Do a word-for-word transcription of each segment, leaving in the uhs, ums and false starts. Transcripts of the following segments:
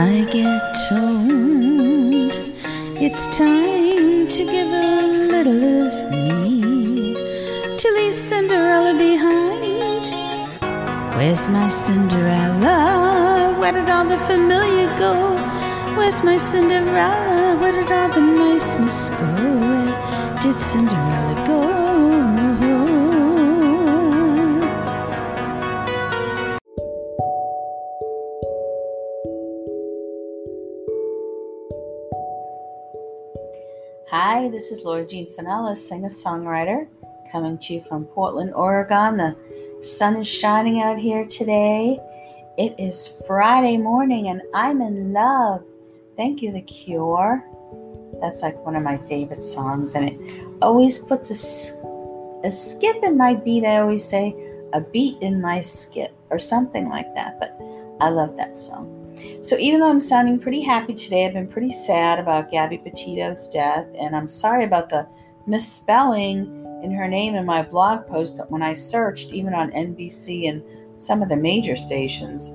I get told it's time to give a little of me, to leave Cinderella behind. Where's my Cinderella? Where did all the familiar go? Where's my Cinderella? Where did all the niceness go? Where did Cinderella go? Hi, this is Laura Jean Finella, singer-songwriter, coming to you from Portland, Oregon. The sun is shining out here today. It is Friday morning, and I'm in love. Thank you, The Cure. That's like one of my favorite songs, and it always puts a, a skip in my beat. I always say, a beat in my skip, or something like that, but I love that song. So even though I'm sounding pretty happy today, I've been pretty sad about Gabby Petito's death, and I'm sorry about the misspelling in her name in my blog post, but when I searched, even on N B C and some of the major stations,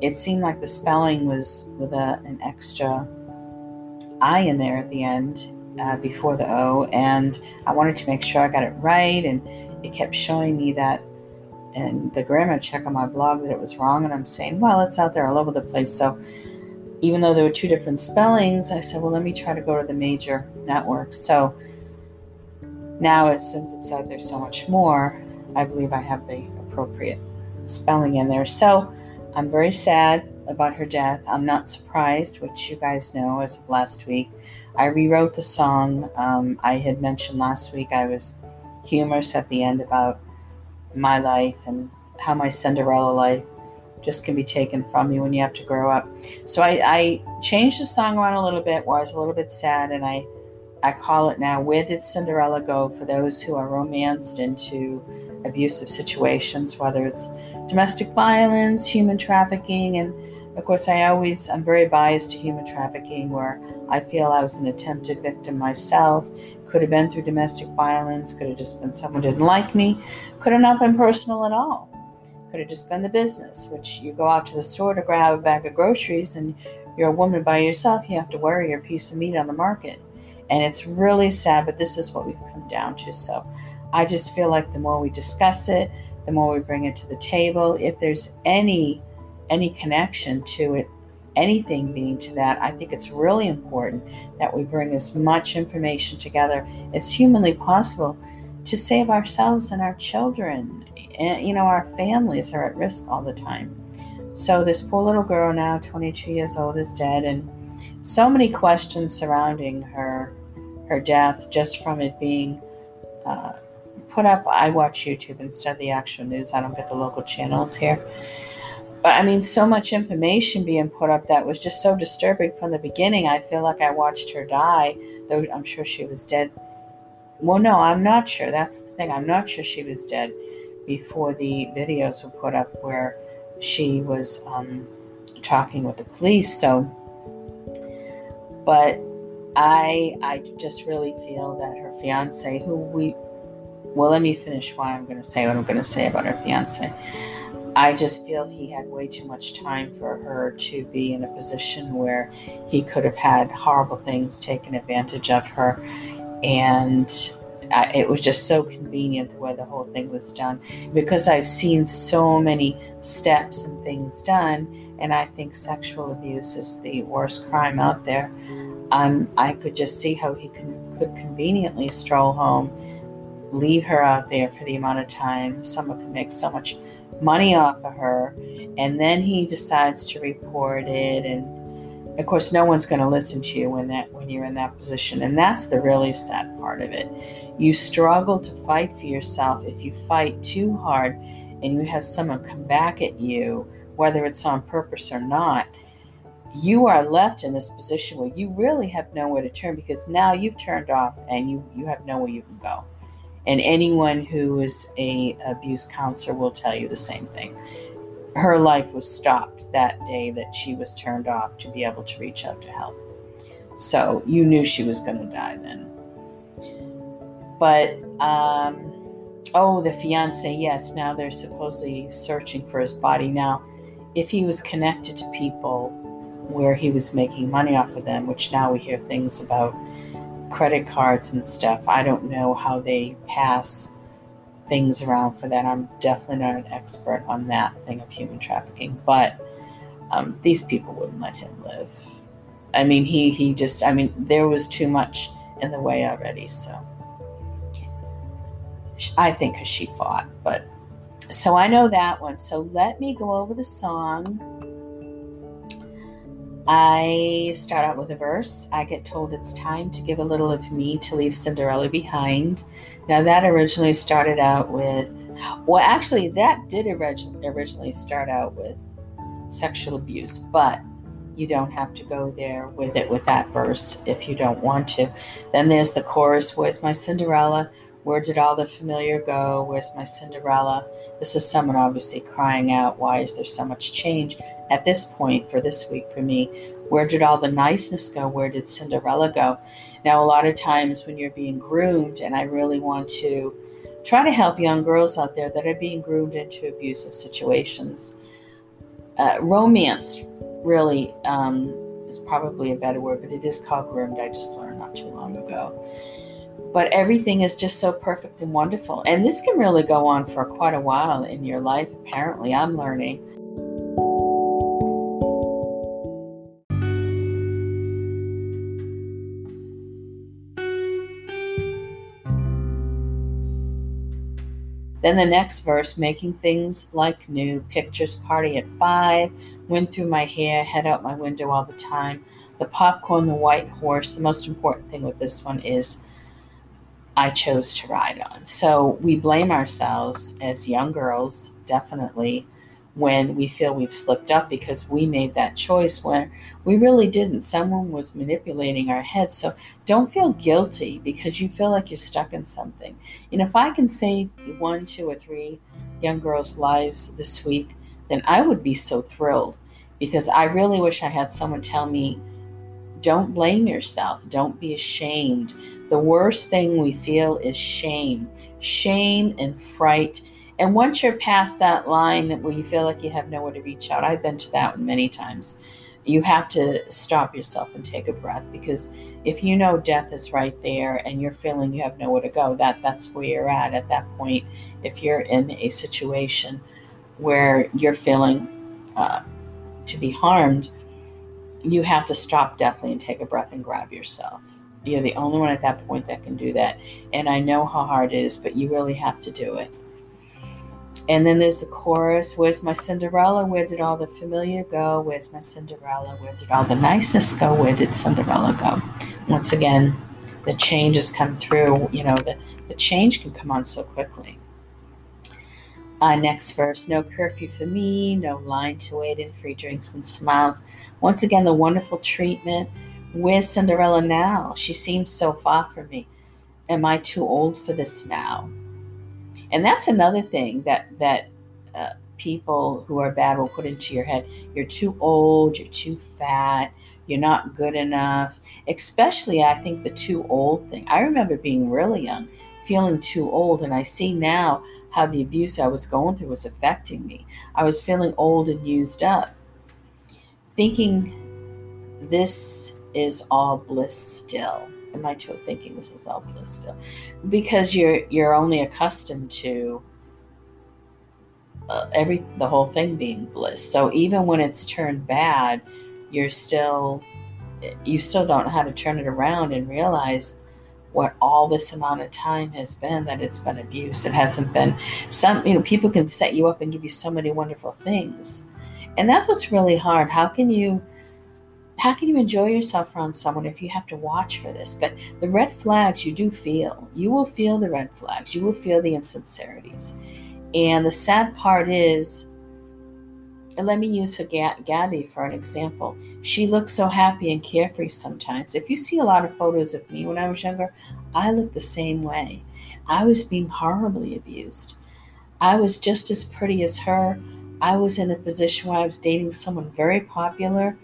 it seemed like the spelling was with a, an extra I in there at the end, uh, before the O, and I wanted to make sure I got it right, and it kept showing me that, and the grammar check on my blog, that it was wrong, and I'm saying, well, it's out there all over the place. So even though there were two different spellings, I said, well, let me try to go to the major network. So now, it's, since it's out there so much more, I believe I have the appropriate spelling in there. So I'm very sad about her death. I'm not surprised, which you guys know as of last week. I rewrote the song. Um, I had mentioned last week I was humorous at the end about my life and how my Cinderella life just can be taken from you when you have to grow up. So I, I changed the song around a little bit, where I was a little bit sad, and I, I call it now, Where Did Cinderella Go? For those who are romanced into abusive situations, whether it's domestic violence, human trafficking, and of course I always, I'm very biased to human trafficking, where I feel I was an attempted victim myself. Could have been through domestic violence, could have just been someone didn't like me, could have not been personal at all. Could have just been the business, which you go out to the store to grab a bag of groceries and you're a woman by yourself, you have to worry your piece of meat on the market. And it's really sad, but this is what we've come down to. So I just feel like the more we discuss it, the more we bring it to the table, if there's any any connection to it, anything being to that, I think it's really important that we bring as much information together as humanly possible to save ourselves and our children. And, you know, our families are at risk all the time. So this poor little girl now, twenty-two years old, is dead, and so many questions surrounding her, her death, just from it being uh, put up. I watch YouTube instead of the actual news. I don't get the local channels here. But I mean, so much information being put up that was just so disturbing from the beginning. I feel like I watched her die, though I'm sure she was dead. Well, no, I'm not sure. That's the thing. I'm not sure she was dead before the videos were put up where she was um, talking with the police. So, but I, I just really feel that her fiance, who we, well, let me finish why I'm going to say what I'm going to say about her fiance. I just feel he had way too much time for her to be in a position where he could have had horrible things taken advantage of her. And I, it was just so convenient the way the whole thing was done, because I've seen so many steps and things done, and I think sexual abuse is the worst crime out there. Um, I could just see how he can, could conveniently stroll home, leave her out there for the amount of time. Someone could make so much money off of her, and then he decides to report it, and of course no one's going to listen to you when that when you're in that position. And that's the really sad part of it. You struggle to fight for yourself. If you fight too hard and you have someone come back at you, whether it's on purpose or not, you are left in this position where you really have nowhere to turn, because now you've turned off and you you have nowhere you can go. And anyone who is a abuse counselor will tell you the same thing. Her life was stopped that day that she was turned off to be able to reach out to help. So you knew she was going to die then. But, um, oh, the fiance, yes, now they're supposedly searching for his body. Now, if he was connected to people where he was making money off of them, which now we hear things about credit cards and stuff. I don't know how they pass things around for that. I'm definitely not an expert on that thing of human trafficking, but um, these people wouldn't let him live. I mean, he, he just, I mean, there was too much in the way already. So I think 'cause she fought, but so I know that one. So let me go over the song. I start out with a verse. I get told it's time to give a little of me to leave Cinderella behind. Now that originally started out with, well, actually that did originally start out with sexual abuse, but you don't have to go there with it with that verse if you don't want to. Then there's the chorus, where's my Cinderella? Where did all the familiar go? Where's my Cinderella? This is someone obviously crying out, why is there so much change? At this point for this week for me, where did all the niceness go? Where did Cinderella go? Now, a lot of times when you're being groomed, and I really want to try to help young girls out there that are being groomed into abusive situations, uh, romance really um, is probably a better word, but it is called groomed. I just learned not too long ago. But everything is just so perfect and wonderful. And this can really go on for quite a while in your life, apparently, I'm learning. Then the next verse, making things like new, pictures, party at five, wind through my hair, head out my window all the time, the popcorn, the white horse. The most important thing with this one is I chose to ride on. So we blame ourselves as young girls, definitely, when we feel we've slipped up because we made that choice when we really didn't. Someone was manipulating our heads. So don't feel guilty because you feel like you're stuck in something. And if I can save one, two, or three young girls' lives this week, then I would be so thrilled because I really wish I had someone tell me, don't blame yourself. Don't be ashamed. The worst thing we feel is shame. Shame and fright. And once you're past that line that where you feel like you have nowhere to reach out, I've been to that one many times, you have to stop yourself and take a breath because if you know death is right there and you're feeling you have nowhere to go, that, that's where you're at at that point. If you're in a situation where you're feeling uh, to be harmed, you have to stop definitely and take a breath and grab yourself. You're the only one at that point that can do that. And I know how hard it is, but you really have to do it. And then there's the chorus, where's my Cinderella? Where did all the familiar go? Where's my Cinderella? Where did all the niceness go? Where did Cinderella go? Once again, the change has come through. You know, the, the change can come on so quickly. Uh, next verse, no curfew for me, no line to wait in, free drinks and smiles. Once again, the wonderful treatment. Where's Cinderella now? She seems so far from me. Am I too old for this now? And that's another thing that that uh, people who are bad will put into your head. You're too old, you're too fat, you're not good enough. Especially, I think, the too old thing. I remember being really young, feeling too old, and I see now how the abuse I was going through was affecting me. I was feeling old and used up, thinking this is all bliss still. Am I too thinking this is all bliss still? Because you're you're only accustomed to uh, every the whole thing being bliss. So even when it's turned bad, you're still you still don't know how to turn it around and realize what all this amount of time has been that it's been abuse. It hasn't been some. You know, people can set you up and give you so many wonderful things, and that's what's really hard. How can you? How can you enjoy yourself around someone if you have to watch for this? But the red flags you do feel. You will feel the red flags. You will feel the insincerities. And the sad part is, and let me use for Gab- Gabby for an example. She looks so happy and carefree sometimes. If you see a lot of photos of me when I was younger, I looked the same way. I was being horribly abused. I was just as pretty as her. I was in a position where I was dating someone very popular.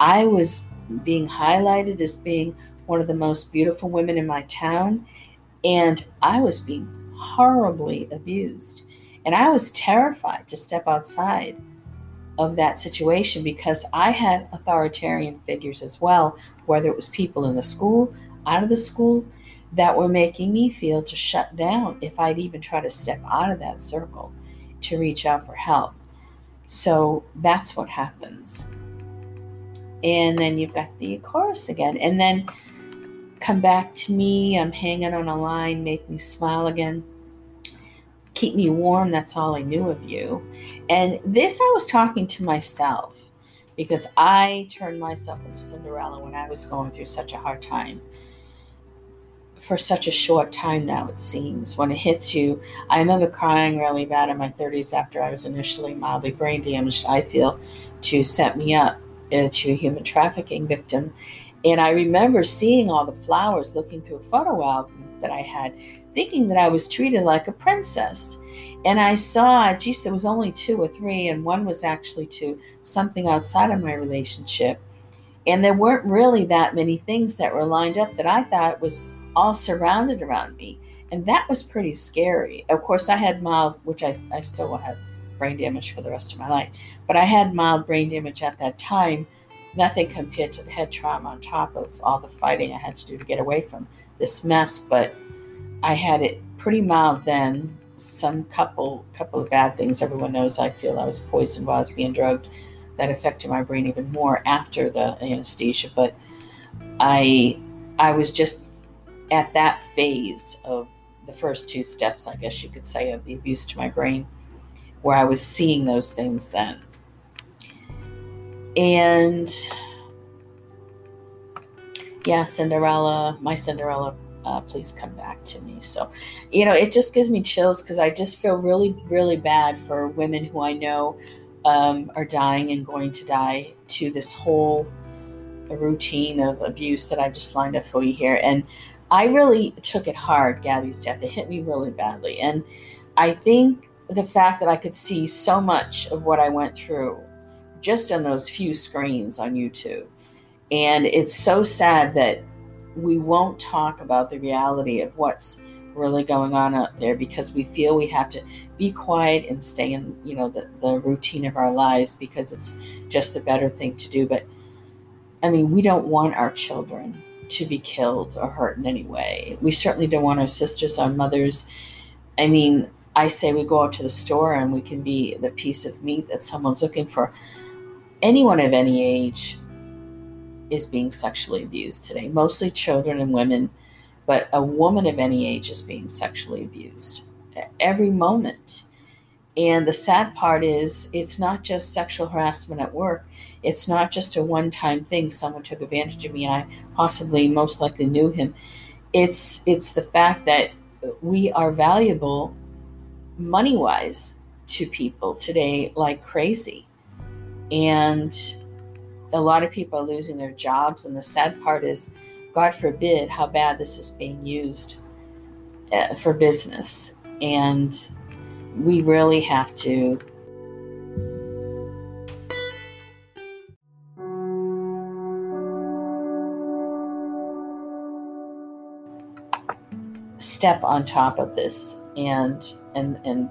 I was being highlighted as being one of the most beautiful women in my town, and I was being horribly abused. And I was terrified to step outside of that situation, because I had authoritarian figures as well, whether it was people in the school, out of the school, that were making me feel to shut down if I'd even try to step out of that circle to reach out for help. So that's what happens. And then you've got the chorus again. And then come back to me. I'm hanging on a line. Make me smile again. Keep me warm. That's all I knew of you. And this I was talking to myself, because I turned myself into Cinderella when I was going through such a hard time. For such a short time now, it seems, when it hits you. I remember crying really bad in my thirties after I was initially mildly brain damaged, I feel, to set me up uh, to a human trafficking victim. And I remember seeing all the flowers, looking through a photo album that I had, thinking that I was treated like a princess. And I saw, geez, there was only two or three, and one was actually to something outside of my relationship. And there weren't really that many things that were lined up that I thought was all surrounded around me. And that was pretty scary. Of course, I had mild, which I, I still will have brain damage for the rest of my life, but I had mild brain damage at that time, nothing compared to the head trauma on top of all the fighting I had to do to get away from this mess. But I had it pretty mild then, some couple, couple of bad things. Everyone knows I feel I was poisoned while I was being drugged. That affected my brain even more after the anesthesia. But I, I was just at that phase of the first two steps, I guess you could say, of the abuse to my brain, where I was seeing those things then. And yeah, Cinderella, my Cinderella, uh, please come back to me. So, you know, it just gives me chills, because I just feel really, really bad for women who I know um, are dying and going to die to this whole routine of abuse that I've just lined up for you here. And I really took it hard, Gabby's death. It hit me really badly. And I think the fact that I could see so much of what I went through just on those few screens on YouTube. And it's so sad that we won't talk about the reality of what's really going on out there, because we feel we have to be quiet and stay in, you know, the, the routine of our lives, because it's just the better thing to do. But I mean, we don't want our children to be killed or hurt in any way. We certainly don't want our sisters, our mothers. I mean, I say we go out to the store and we can be the piece of meat that someone's looking for. Anyone of any age is being sexually abused today, mostly children and women, but a woman of any age is being sexually abused every moment. And the sad part is, it's not just sexual harassment at work. It's not just a one-time thing. Someone took advantage of me, and I possibly most likely knew him. It's it's the fact that we are valuable money-wise to people today like crazy. And a lot of people are losing their jobs. And the sad part is, God forbid, how bad this is being used uh, for business. And we really have to. Step on top of this and and and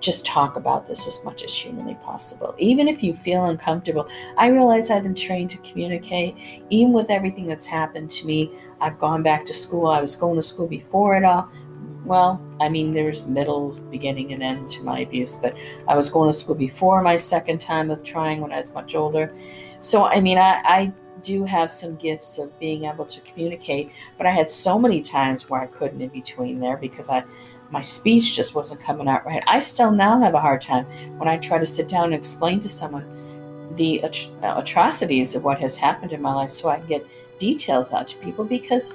just talk about this as much as humanly possible. Even if you feel uncomfortable, I realize I've been trained to communicate. Even with everything that's happened to me, I've gone back to school. I was going to school before it all. Well, I mean, there's middles, beginning and end to my abuse, but I was going to school before my second time of trying when I was much older. So, I mean, I, I do have some gifts of being able to communicate, but I had so many times where I couldn't in between there, because I, my speech just wasn't coming out right. I still now have a hard time when I try to sit down and explain to someone the at- atrocities of what has happened in my life, so I can get details out to people, because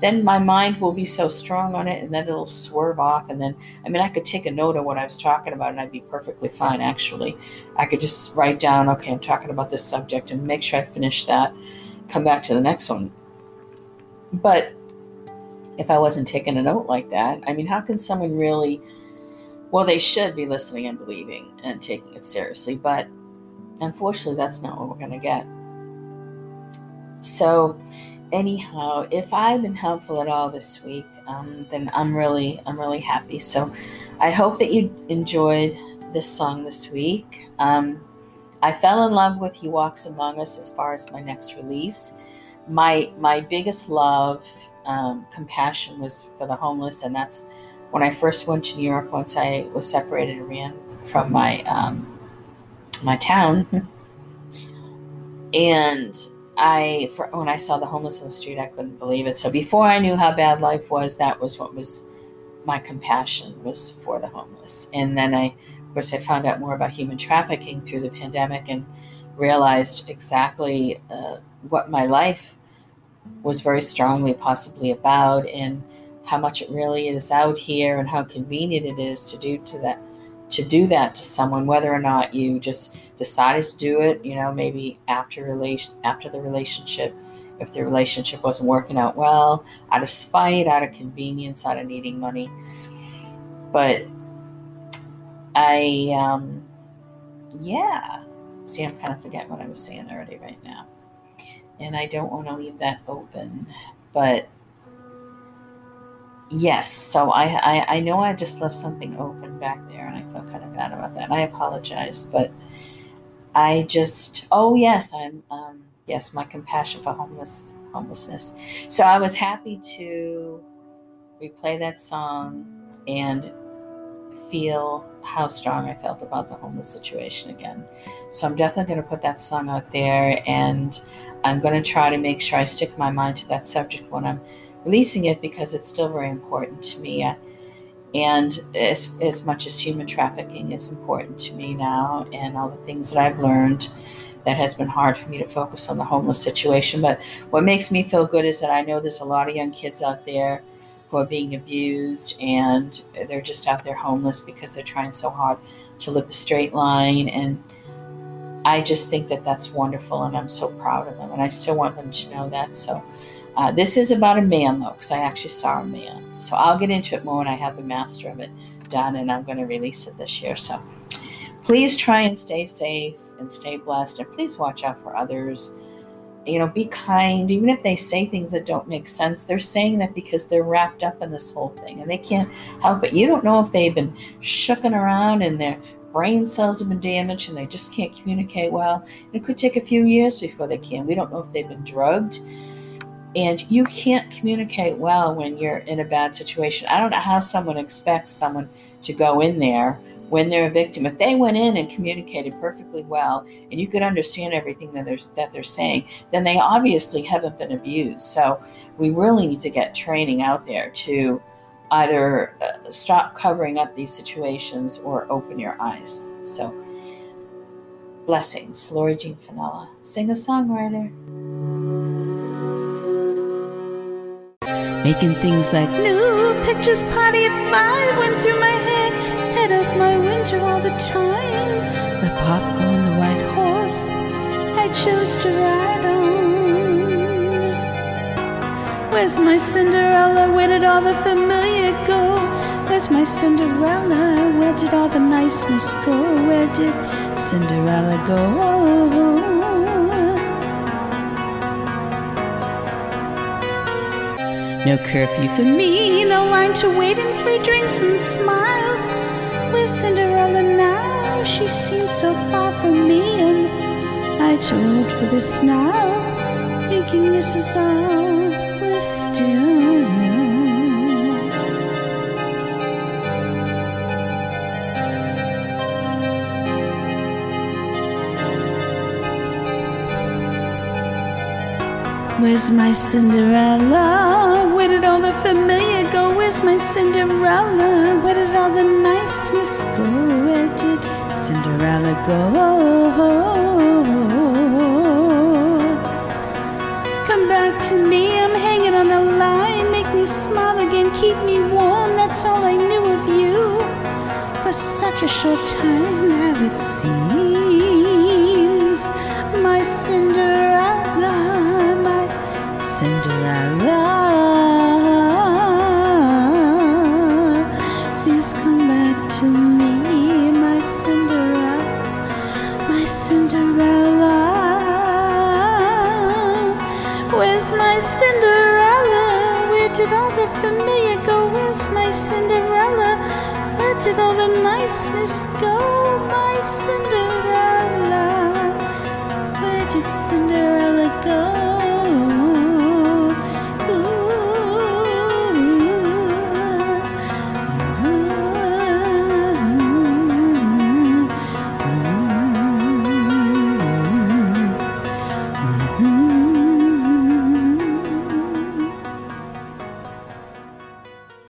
then my mind will be so strong on it, and then it'll swerve off. And then, I mean, I could take a note of what I was talking about and I'd be perfectly fine, actually. I could just write down, okay, I'm talking about this subject, and make sure I finish that, come back to the next one. But if I wasn't taking a note like that, I mean, how can someone really, well, they should be listening and believing and taking it seriously. But unfortunately, that's not what we're going to get. So anyhow, if I've been helpful at all this week, um, then I'm really, I'm really happy. So I hope that you enjoyed this song this week. Um, I fell in love with He Walks Among Us as far as my next release. My my biggest love, um, compassion, was for the homeless, and that's when I first went to New York. Once I was separated and ran from my um, my town, and I for, when I saw the homeless on the street, I couldn't believe it. So before I knew how bad life was, that was what was my compassion, was for the homeless. And then I, of course, I found out more about human trafficking through the pandemic and realized exactly uh, what my life was very strongly possibly about, and how much it really is out here, and how convenient it is to do to that, to do that to someone, whether or not you just decided to do it, you know, maybe after relation, after the relationship, if the relationship wasn't working out well, out of spite, out of convenience, out of needing money. But I, um, yeah, see, I'm kind of forgetting what I was saying already right now. And I don't want to leave that open, but yes. So I, I, I know I just left something open back there, and I feel kind of bad about that. And I apologize, but I just, oh yes, I'm, um, yes, my compassion for homeless homelessness. So I was happy to replay that song and feel how strong I felt about the homeless situation again. So I'm definitely going to put that song out there, and I'm going to try to make sure I stick my mind to that subject when I'm releasing it, because it's still very important to me. Uh, and as, as much as human trafficking is important to me now, and all the things that I've learned, that has been hard for me to focus on the homeless situation. But what makes me feel good is that I know there's a lot of young kids out there who are being abused, and they're just out there homeless because they're trying so hard to live the straight line. And I just think that that's wonderful, and I'm so proud of them, and I still want them to know that. So uh, this is about a man, though, because I actually saw a man. So I'll get into it more when I have the master of it done, and I'm going to release it this year. So please try and stay safe and stay blessed, and please watch out for others. You know, be kind. Even if they say things that don't make sense, they're saying that because they're wrapped up in this whole thing, and they can't help it. You don't know if they've been shooken around, and their brain cells have been damaged, and they just can't communicate well. It could take a few years before they can. We don't know if they've been drugged, and you can't communicate well when you're in a bad situation. I don't know how someone expects someone to go in there when they're a victim. If they went in and communicated perfectly well, and you could understand everything that they're, that they're saying, then they obviously haven't been abused. So we really need to get training out there to either uh, stop covering up these situations or open your eyes. So blessings. Laura Jean Finella, singer-songwriter. Making things like new pictures, party at five, went through my head, head up my winter all the time. The popcorn, the white horse I chose to ride on. Where's my Cinderella? Where did all the familiar go? Where's my Cinderella? Where did all the niceness go? Where did Cinderella go? Oh, no curfew for me, no line to wait, and free drinks and smiles. Where's Cinderella now? She seems so far from me, and I told for this now, thinking this is all we're still. Where's my Cinderella? Where did all the familiar go? Where's my Cinderella? Where did all the niceness go? Where did Cinderella go? Come back to me, I'm hanging on a line. Make me smile again, keep me warm. That's all I knew of you for such a short time. Now it seems my Cinderella, Cinderella, please come back to me, my Cinderella, my Cinderella. Where's my Cinderella? Where did all the familiar go? Where's my Cinderella? Where did all the niceness go? My Cinderella. Cinderella go?